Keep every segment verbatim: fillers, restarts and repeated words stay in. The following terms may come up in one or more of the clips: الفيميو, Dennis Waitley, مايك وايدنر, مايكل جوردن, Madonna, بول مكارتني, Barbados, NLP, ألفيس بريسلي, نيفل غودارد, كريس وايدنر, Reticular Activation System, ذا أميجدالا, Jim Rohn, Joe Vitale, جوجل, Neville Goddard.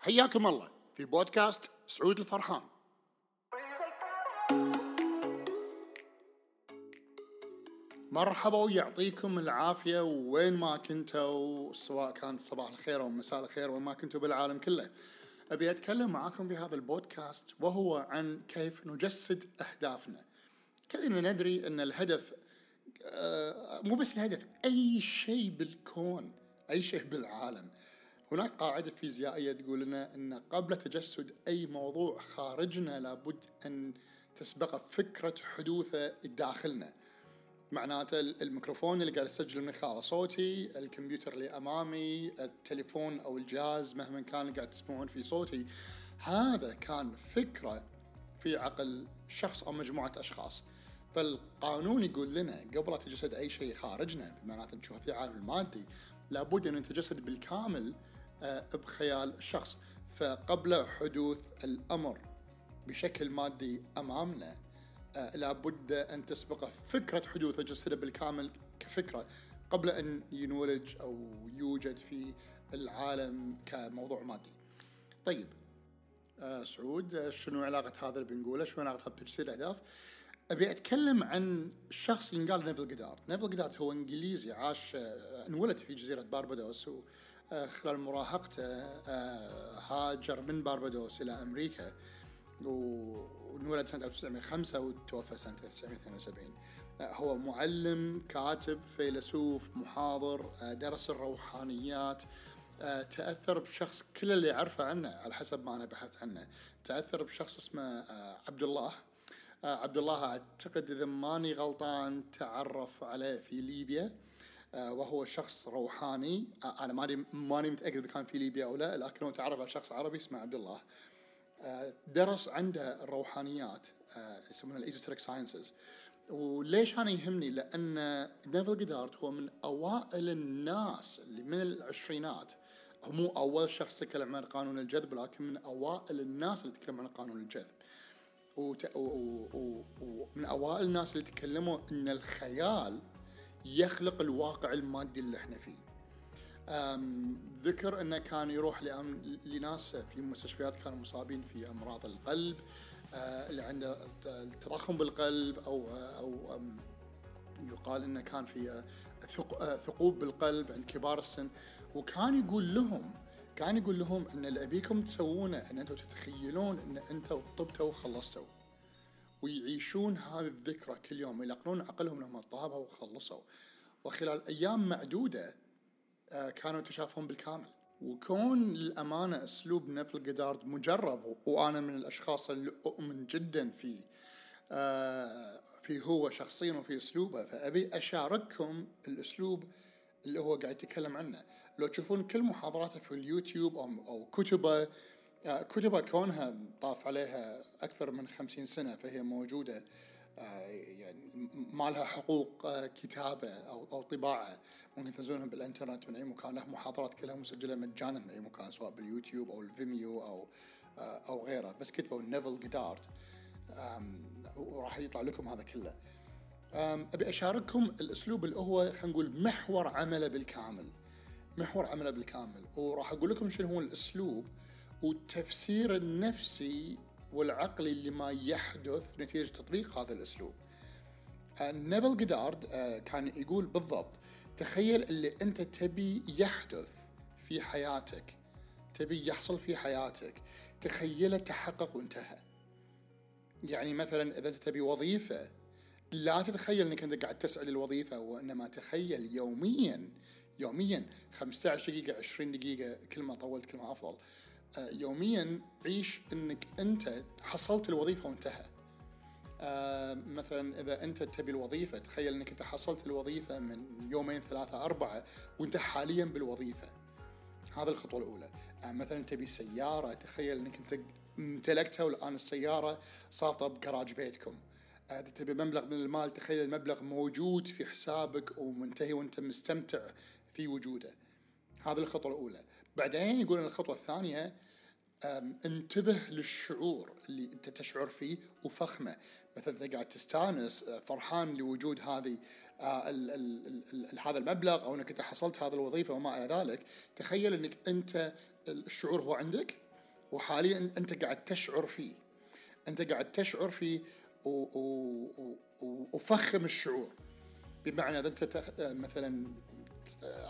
حياكم الله في بودكاست سعود الفرحان. مرحبا ويعطيكم العافية وين ما كنتوا، سواء كان صباح الخير أو مساء الخير وين ما كنتوا بالعالم كله. أبي أتكلم معاكم في هذا البودكاست وهو عن كيف نجسد أهدافنا. كلنا ندري أن الهدف مو بس الهدف، أي شيء بالكون، أي شيء بالعالم. هناك قاعدة فيزيائية تقول لنا أن قبل تجسد أي موضوع خارجنا لابد أن تسبق فكرة حدوثه داخلنا. معناته الميكروفون اللي قاعد أسجل من خلال صوتي، الكمبيوتر اللي أمامي، التليفون أو الجهاز مهما كان قاعد تسمعون في صوتي، هذا كان فكرة في عقل شخص أو مجموعة أشخاص. فالقانون يقول لنا قبل أن تجسد أي شيء خارجنا، بمعناته نشوفه في العالم المادي، لابد أن نتجسد بالكامل بخيال الشخص. فقبل حدوث الأمر بشكل مادي أمامنا لابد أن تسبق فكرة حدوثه، تجسده بالكامل كفكرة قبل أن ينولج أو يوجد في العالم كموضوع مادي. طيب سعود، شنو علاقة هذا اللي بنقوله، شنو علاقة بتجسيد الأهداف؟ أبي أتكلم عن شخص ينقال نيفل غودارد. نيفل غودارد هو إنجليزي، عاش انولد في جزيرة باربادوس، وخلال مراهقته هاجر من باربادوس إلى أمريكا، ونولد سنة ألف وتسعمائة وخمسة وتوفى سنة ألف وتسعمائة واثنين وسبعين. هو معلم، كاتب، فيلسوف، محاضر، درس الروحانيات، تأثر بشخص كل اللي عرفه عنه على حسب ما أنا بحثت عنه، تأثر بشخص اسمه عبدالله. عبدالله أعتقد إذا ماني غلطان تعرف عليه في ليبيا، وهو شخص روحاني. أنا ماني ماني متأكد إذا كان في ليبيا أو لا، لكنه تعرف على شخص عربي اسمه عبدالله. درس عنده الروحانيات يسمونها الإيزوتيريك ساينسز. وليش أنا يهمني؟ لأن نيفل غودارد هو من أوائل الناس اللي من العشرينات، مو أول شخص تكلم عن قانون الجذب، لكن من أوائل الناس اللي تكلم عن قانون الجذب، ومن أوائل الناس اللي تكلموا أن الخيال يخلق الواقع المادي اللي احنا فيه. ذكر أنه كان يروح لناس في مستشفيات كانوا مصابين في أمراض القلب، اللي عنده التضخم بالقلب أو أو يقال أنه كان في ثقوب بالقلب عند كبار السن. وكان يقول لهم كان يقول لهم أن اللي أبيكم تسوونه أن أنتم تتخيلون أن أنتم طبتوا وخلصتوا، ويعيشون هذه الذكرى كل يوم، يلقنون عقلهم أنهم طابوا وخلصوا. وخلال أيام معدودة كانوا تشافهم بالكامل. وكون للأمانة أسلوب نيفل غودارد مجرب، وأنا من الأشخاص اللي أؤمن جدا فيه في هو شخصيا وفي أسلوبه، فأبي أشارككم الأسلوب اللي هو قاعد يتكلم عنه. لو تشوفون كل محاضراته في اليوتيوب أو كتبه كتبه كونها طاف عليها أكثر من خمسين سنة، فهي موجودة، يعني ما لها حقوق كتابة أو أو طباعة، ممكن تنزلونها بالإنترنت من أي مكان. لها محاضرات كلها مسجلة مجانا من أي مكان، سواء باليوتيوب أو الفيميو أو أو غيره، بس كتبوا نيفل غودارد وراح يطلع لكم هذا كله. أبي أشارككم الأسلوب اللي هو خلينا نقول محور عمله بالكامل، محور عمله بالكامل وراح أقول لكم شنو هو الأسلوب والتفسير النفسي والعقلي اللي ما يحدث نتيجة تطبيق هذا الأسلوب. نيفل غودارد كان يقول بالضبط: تخيل اللي أنت تبي يحدث في حياتك، تبي يحصل في حياتك، تخيله تحقق وانتهى. يعني مثلا إذا أنت تبي وظيفة، لا تتخيل أنك أنت قاعد تسعى للوظيفة، وإنما تخيل يوميا يوميا خمسة عشر دقيقة، عشرين دقيقة، كل ما طولت كل ما أفضل. يوميا عيش أنك أنت حصلت الوظيفة وانتهى. مثلا إذا أنت تبي الوظيفة، تخيل أنك أنت حصلت الوظيفة من يومين ثلاثة أربعة وأنت حاليا بالوظيفة. هذا الخطوة الأولى. مثلا تبي سيارة، تخيل أنك أنت امتلكتها والآن السيارة صافطة بكراج بيتكم. تبي مبلغ من المال، تخيل المبلغ موجود في حسابك ومنتهي وأنت مستمتع في وجوده. هذا الخطوة الأولى. بعدين يقولون الخطوة الثانية: انتبه للشعور اللي أنت تشعر فيه وفخمه. مثلا أنت قاعد تستانس، فرحان لوجود هذه هذا المبلغ، أو أنك أنت حصلت هذه الوظيفة وما إلى ذلك. تخيل أنك أنت الشعور هو عندك وحاليا أنت قاعد تشعر فيه، أنت قاعد تشعر فيه وفخم الشعور. بمعنى إذا أنت مثلا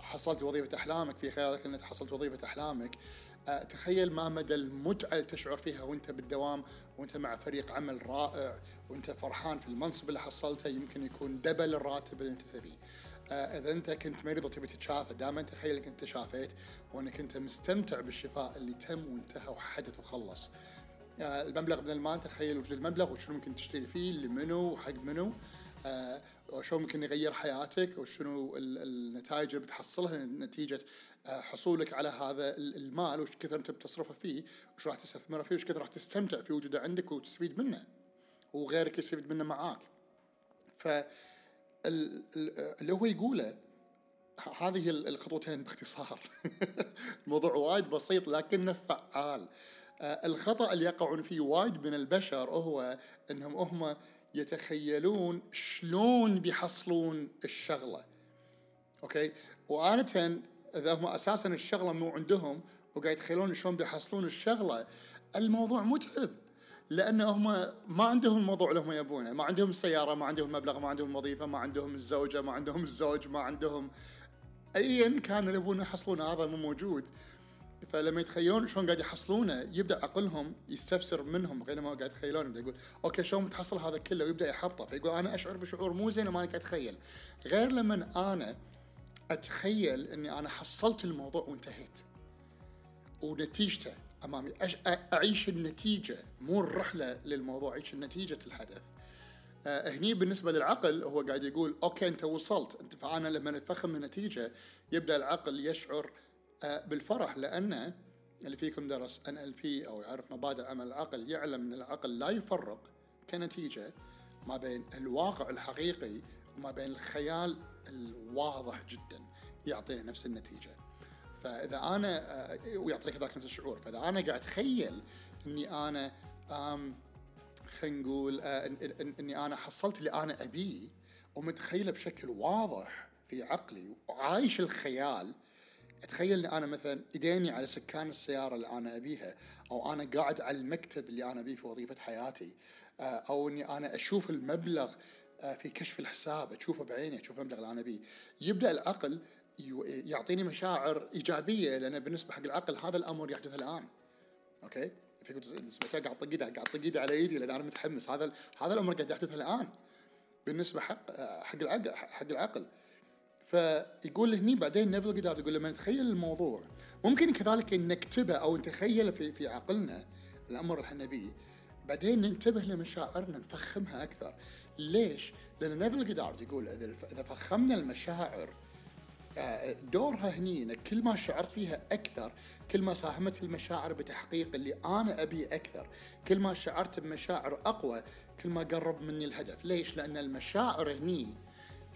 حصلت وظيفة أحلامك، في خيالك أنك حصلت وظيفة أحلامك، تخيل ما مدى المتعة تشعر فيها وأنت بالدوام، وأنت مع فريق عمل رائع، وأنت فرحان في المنصب اللي حصلته، يمكن يكون دبل الراتب اللي أنت تبيه. إذا أنت كنت مريضة تبي تتشافى، دائما تخيل أنك أنت شافيت، وأنك أنت مستمتع بالشفاء اللي تم وانتهى وحدث وخلص. المبلغ من المال، تخيل وجود المبلغ وشنو ممكن تشتري فيه، لمنو وحق منو، وشو ممكن يغير حياتك، وشنو النتائج اللي بتحصلها نتيجة حصولك على هذا المال، وش كثر أنت بتصرفه فيه، وش راح تستثمره فيه، وش كثر راح تستمتع في وجوده عندك وتستفيد منه، وغيرك يستفيد منه معاك. فاللي هو يقوله هذه الخطوتين باختصار الموضوع وايد بسيط لكنه فعال. الخطأ اللي يقعون فيه وايد من البشر هو أنهم هم يتخيلون شلون بيحصلون الشغلة، أوكي؟ وعادة إذا هم أساساً الشغلة مو عندهم وقاعد يتخيلون شلون بيحصلون الشغلة، الموضوع متعب، لأن هم ما عندهم الموضوع اللي هم يبونه، ما عندهم السيارة، ما عندهم مبلغ، ما عندهم وظيفة، ما عندهم الزوجة، ما عندهم الزوج، ما عندهم أياً كان اللي يبونه يحصلون، هذا مو موجود. فلما يتخيلون شلون قاعد يحصلونه يبدأ عقلهم يستفسر منهم غير ما قاعد يتخيلون. يبدأ يقول أوكي شلون متحصل هذا كله، ويبدأ يحبطه، فيقول أنا أشعر بشعور مو زين وما أنا قاعد أتخيل. غير لما أنا أتخيل أني أنا حصلت الموضوع وانتهيت ونتيجته أمامي، أعيش النتيجة مو الرحلة للموضوع، أعيش نتيجة الحدث. هني بالنسبة للعقل هو قاعد يقول أوكي أنت وصلت. فأنا لما نتفخم النتيجة يبدأ العقل يشعر بالفرح، لأن اللي فيكم درس إن إل بي أو يعرف مبادئ عمل العقل يعلم أن العقل لا يفرق كنتيجة ما بين الواقع الحقيقي وما بين الخيال الواضح جدا، يعطينا نفس النتيجة. فإذا أنا ويعطيك ذاك نفس الشعور. فإذا أنا قاعد أتخيل أني أنا خلينا نقول أني أنا حصلت اللي أنا أبيه ومتخيله بشكل واضح في عقلي وعايش الخيال، أتخيل أن أنا مثلا إيديني على سكان السيارة اللي أنا أبيها، أو أنا قاعد على المكتب اللي أنا أبيه في وظيفة حياتي، أو أني أنا أشوف المبلغ في كشف الحساب، أشوفه بعيني، أشوف المبلغ اللي أنا أبيه، يبدأ العقل يعطيني مشاعر إيجابية، لأن بالنسبة حق العقل هذا الأمر يحدث الآن. أوكي؟ فيقول سمعتها قاعد طقيدة قاعد طقيدة على إيدي لأن أنا متحمس، هذا هذا الأمر قاعد يحدث الآن بالنسبة حق حق العقل حق العقل. فيقول هني بعدين نيفل جودارد يقول لما نتخيل الموضوع ممكن كذلك نكتبه أو نتخيله في في عقلنا الأمر اللي احنا بيه، بعدين ننتبه لمشاعرنا نفخمها أكثر. ليش؟ لأن نيفل جودارد يقول إذا فخمنا المشاعر دورها هني، كل ما شعرت فيها أكثر كل ما ساهمت المشاعر بتحقيق اللي أنا أبيه أكثر، كل ما شعرت بمشاعر أقوى كل ما قرب مني الهدف. ليش؟ لأن المشاعر هني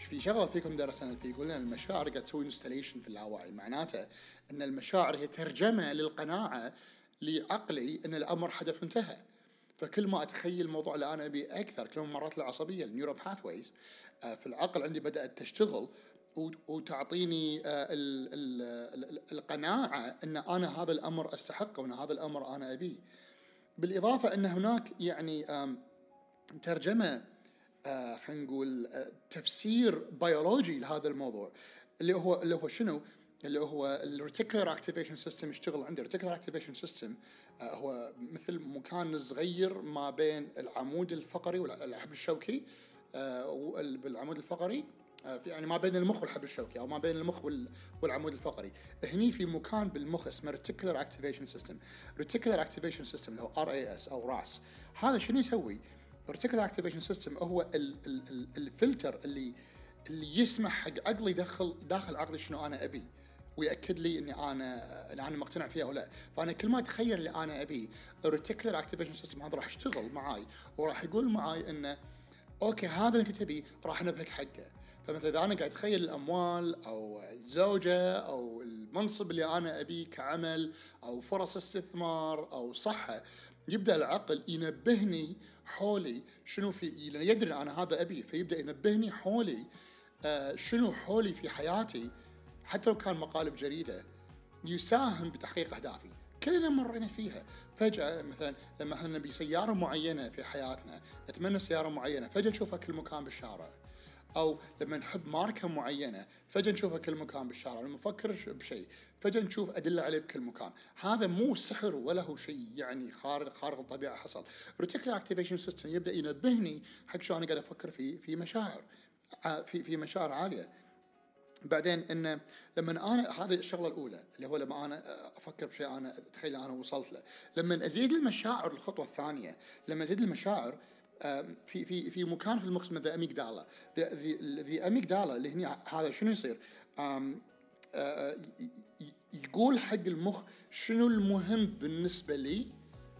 في شغله فيكم درس إن إل بي يقول لنا المشاعر قاعد تسوي انستليشن في اللاوعي، معناته ان المشاعر هي ترجمه للقناعه لعقلي ان الامر حدث وانتهى. فكل ما اتخيل الموضوع اللي انا ابي اكثر، كل ما مرات العصبيه النيورو باثويز في العقل عندي بدات تشتغل وتعطيني القناعه ان انا هذا الامر استحقه وان هذا الامر انا ابيه. بالاضافه ان هناك يعني ترجمه آه خلينا نقول آه تفسير بيولوجي لهذا الموضوع، اللي هو اللي هو شنو اللي هو الريتيكولر اكتيفيشن سيستم يشتغل عندي. الريتيكولر اكتيفيشن سيستم آه هو مثل مكان صغير ما بين العمود الفقري والحبل الشوكي، آه بالعمود الفقري آه يعني ما بين المخ والحبل الشوكي، او ما بين المخ والعمود الفقري. هني في مكان بالمخ اسمه ريتيكولر اكتيفيشن سيستم. ريتيكولر اكتيفيشن سيستم اللي هو ار اي اس او راس، هذا شنو يسوي؟ Reticular Activation System هو ال ال الفلتر اللي اللي يسمح حق عقلي يدخل داخل عقلي شنو أنا أبي، ويأكد لي إني أنا أنا مقتنع فيها ولا. فأنا كل ما أتخيل اللي أنا أبي Reticular Activation System هذا راح يشتغل معاي وراح يقول معاي إنه أوكي هذا اللي تبي، راح نبهك حقه. فمثلا إذا أنا قاعد أتخيل الأموال أو الزوجة أو المنصب اللي أنا أبي كعمل، أو فرص استثمار أو صحة، يبدأ العقل ينبهني حولي شنو في، لأن يدري أنا هذا أبي، فيبدأ ينبهني حولي آه شنو حولي في حياتي، حتى لو كان مقالب جريدة، يساهم بتحقيق أهدافي. كلنا مرينا فيها. فجأة مثلا لما احنا نبي سيارة معينة في حياتنا، نتمنى سيارة معينة، فجأة نشوفها كل مكان بالشارع. أو لما نحب ماركة معينة فجأة نشوفها كل مكان بالشارع، لما نفكر بشيء فجأة نشوف أدلة عليه بكل مكان. هذا مو سحر ولا هو شيء يعني خارج خارج الطبيعة حصل. Reticular Activation System يبدأ ينبهني حق شو أنا قاعد أفكر فيه في مشاعر في في مشاعر عالية. بعدين إن لما أنا هذه الشغلة الأولى اللي هو لما أنا أفكر بشيء أنا أتخيل أنا وصلت له. لما أزيد المشاعر الخطوة الثانية، لما أزيد المشاعر في في في مكان في المخ اسمه ذا أميجدالا. ذا أميجدالا اللي هنا هذا شنو يصير؟ يقول حق المخ شنو المهم بالنسبة لي،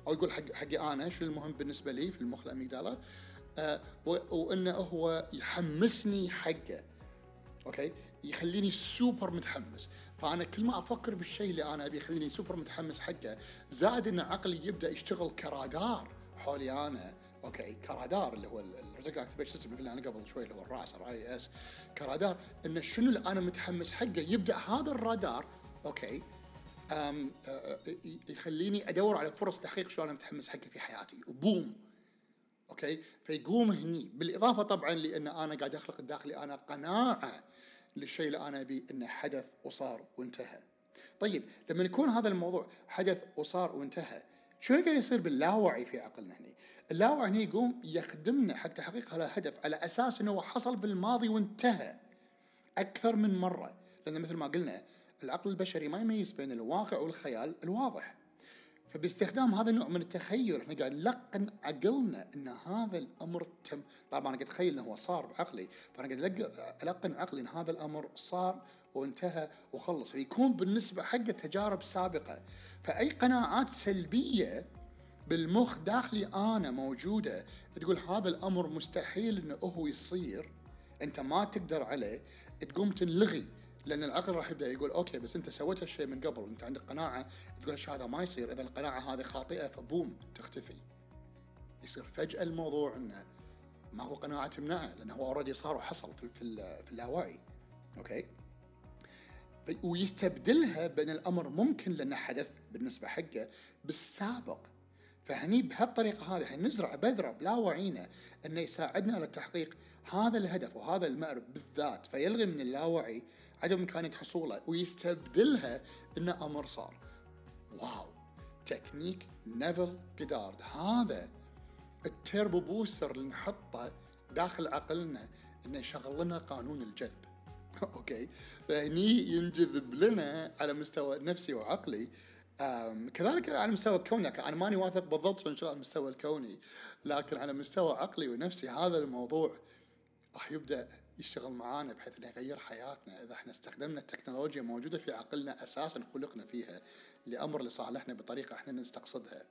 أو يقول حق حقي أنا شنو المهم بالنسبة لي في المخ الأميجدالا، وإنه هو يحمسني حقه. أوكي، يخليني سوبر متحمس. فأنا كل ما أفكر بالشيء اللي أنا أبي يخليني سوبر متحمس حقه، زائد إن عقلي يبدأ يشتغل كرادار حولي أنا. أوكي، كرادار اللي هو الريتيكولار أكتيفيشن سيستم اللي أنا قبل شوي اللي هو الرأس الراي إس كرادار، إن شنو اللي أنا متحمس حقه يبدأ هذا الرادار. أوكي، أم يخليني أدور على فرص تحقيق شو أنا متحمس حقه في حياتي، وبوم. أوكي، فيقوم هني. بالإضافة طبعا لأن أنا قاعد أخلق الداخلي أنا قناعة للشيء اللي أنا أبي إنه حدث وصار وانتهى. طيب لما يكون هذا الموضوع حدث وصار وانتهى، شو قاعد يصير باللاوعي في عقلنا هني؟ اللاوعي هني يقوم يخدمنا حق تحقيق هذا الهدف على أساس إنه حصل بالماضي وانتهى أكثر من مرة، لأن مثل ما قلنا العقل البشري ما يميز بين الواقع والخيال الواضح. فباستخدام هذا النوع من التخيل احنا قاعد نلقن عقلنا ان هذا الامر تم. طبعا انا قاعد اتخيل انه هو صار بعقلي، فانا قاعد القن عقلي ان هذا الامر صار وانتهى وخلص. فيكون بالنسبه حق تجارب سابقه، فاي قناعات سلبيه بالمخ داخلي انا موجوده تقول هذا الامر مستحيل انه هو يصير، انت ما تقدر عليه، تقوم تنلغي. لأن العقل راح يبدأ يقول أوكي بس أنت سويت هالشيء من قبل، أنت عندك قناعة تقول الشيء هذا ما يصير، إذا القناعة هذه خاطئة، فبوم تختفي. يصير فجأة الموضوع إنه ما هو قناعة تمنعه، لأنه هو أوريدي صار وحصل في في اللاوعي. أوكي، ويستبدلها بأن الأمر ممكن لأنه حدث بالنسبة حقه بالسابق. فهني بهالطريقة هذه نزرع بذرة بلاوعينا أنه يساعدنا على تحقيق هذا الهدف وهذا المأرب بالذات، فيلغي من اللاوعي عدم إمكانية حصوله ويستبدلها أنه أمر صار. واو، تكنيك نيفل غودارد، هذا التيربو بوستر اللي نحطه داخل عقلنا أنه يشغل لنا قانون الجذب. أوكي، فهني ينجذب لنا على مستوى نفسي وعقلي، كذلك على المستوى الكوني. أنا ماني واثق بالضبط إن شاء الله المستوى الكوني، لكن على مستوى عقلي ونفسي هذا الموضوع راح يبدأ يشتغل معانا بحيث إنه يغير حياتنا إذا إحنا استخدمنا التكنولوجيا موجودة في عقلنا أساساً خلقنا فيها لأمر لصالحنا بطريقة إحنا نستقصدها.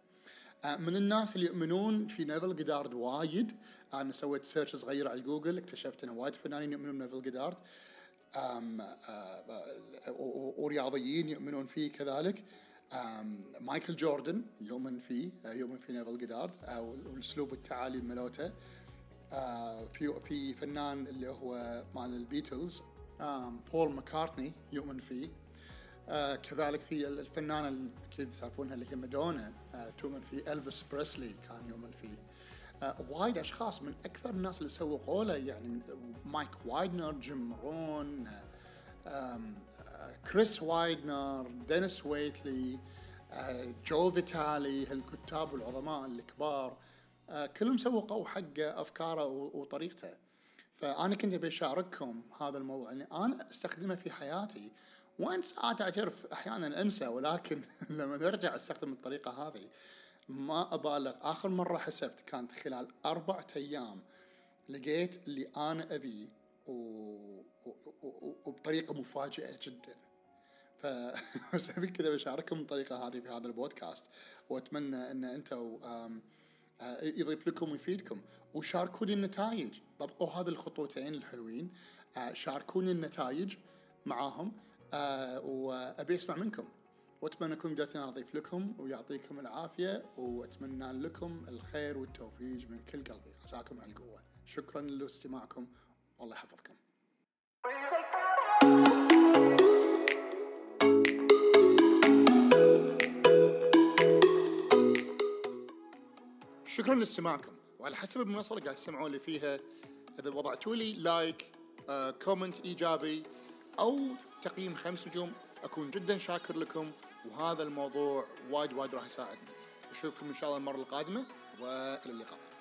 من الناس اللي يؤمنون في نيفل غودارد وايد، أنا سويت سيرش صغير على جوجل اكتشفت إن وايد فنانين يؤمنون بنيفل غودارد، ورياضيين يؤمنون فيه كذلك. مايكل جوردن يؤمن فيه يؤمن في نيفل غودارد والأسلوب التعالي ملوته. في في فنان اللي هو مال البيتلز بول مكارتني يؤمن فيه كذلك. في الفنانة اللي تعرفونها اللي هي مادونا تؤمن فيه. ألفيس بريسلي كان يؤمن فيه. وايد أشخاص من أكثر الناس اللي سووا قوله يعني مايك وايدنر، جيم رون، كريس وايدنر، دينيس ويتلي، جو فيتالي، هالكتاب والعظماء الكبار كلهم سوقوا حق أفكاره وطريقته. فأنا كنت بشارككم هذا الموضوع أني يعني أنا استخدمه في حياتي، وأنت ساعات أعترف أحيانا أنسى، ولكن لما نرجع استخدم الطريقة هذه ما أبالغ آخر مرة حسبت كانت خلال أربعة أيام لقيت اللي أنا أبيه و... وبطريقة مفاجئة جدا. فسأبي كده بشارككم الطريقة هذه في هذا البودكاست، وأتمنى أن أنتوا يضيف لكم ويفيدكم. وشاركوني النتائج، طبقوا هذه الخطوتين الحلوين، شاركوني النتائج معاهم وأبي أسمع منكم، وأتمنى أكون قدرت أن أضيف لكم. ويعطيكم العافية، وأتمنى لكم الخير والتوفيق من كل قلبي. عساكم على القوة. شكرا لاستماعكم، الله يحفظكم. Take شكرا لاستماعكم، وعلى حسب المنصه اللي قاعد تسمعون لي فيها اذا وضعتوا لي لايك، آه، كومنت ايجابي او تقييم خمس نجوم اكون جدا شاكر لكم، وهذا الموضوع وايد وايد راح يساعدني. اشوفكم ان شاء الله المره القادمه، والى اللقاء.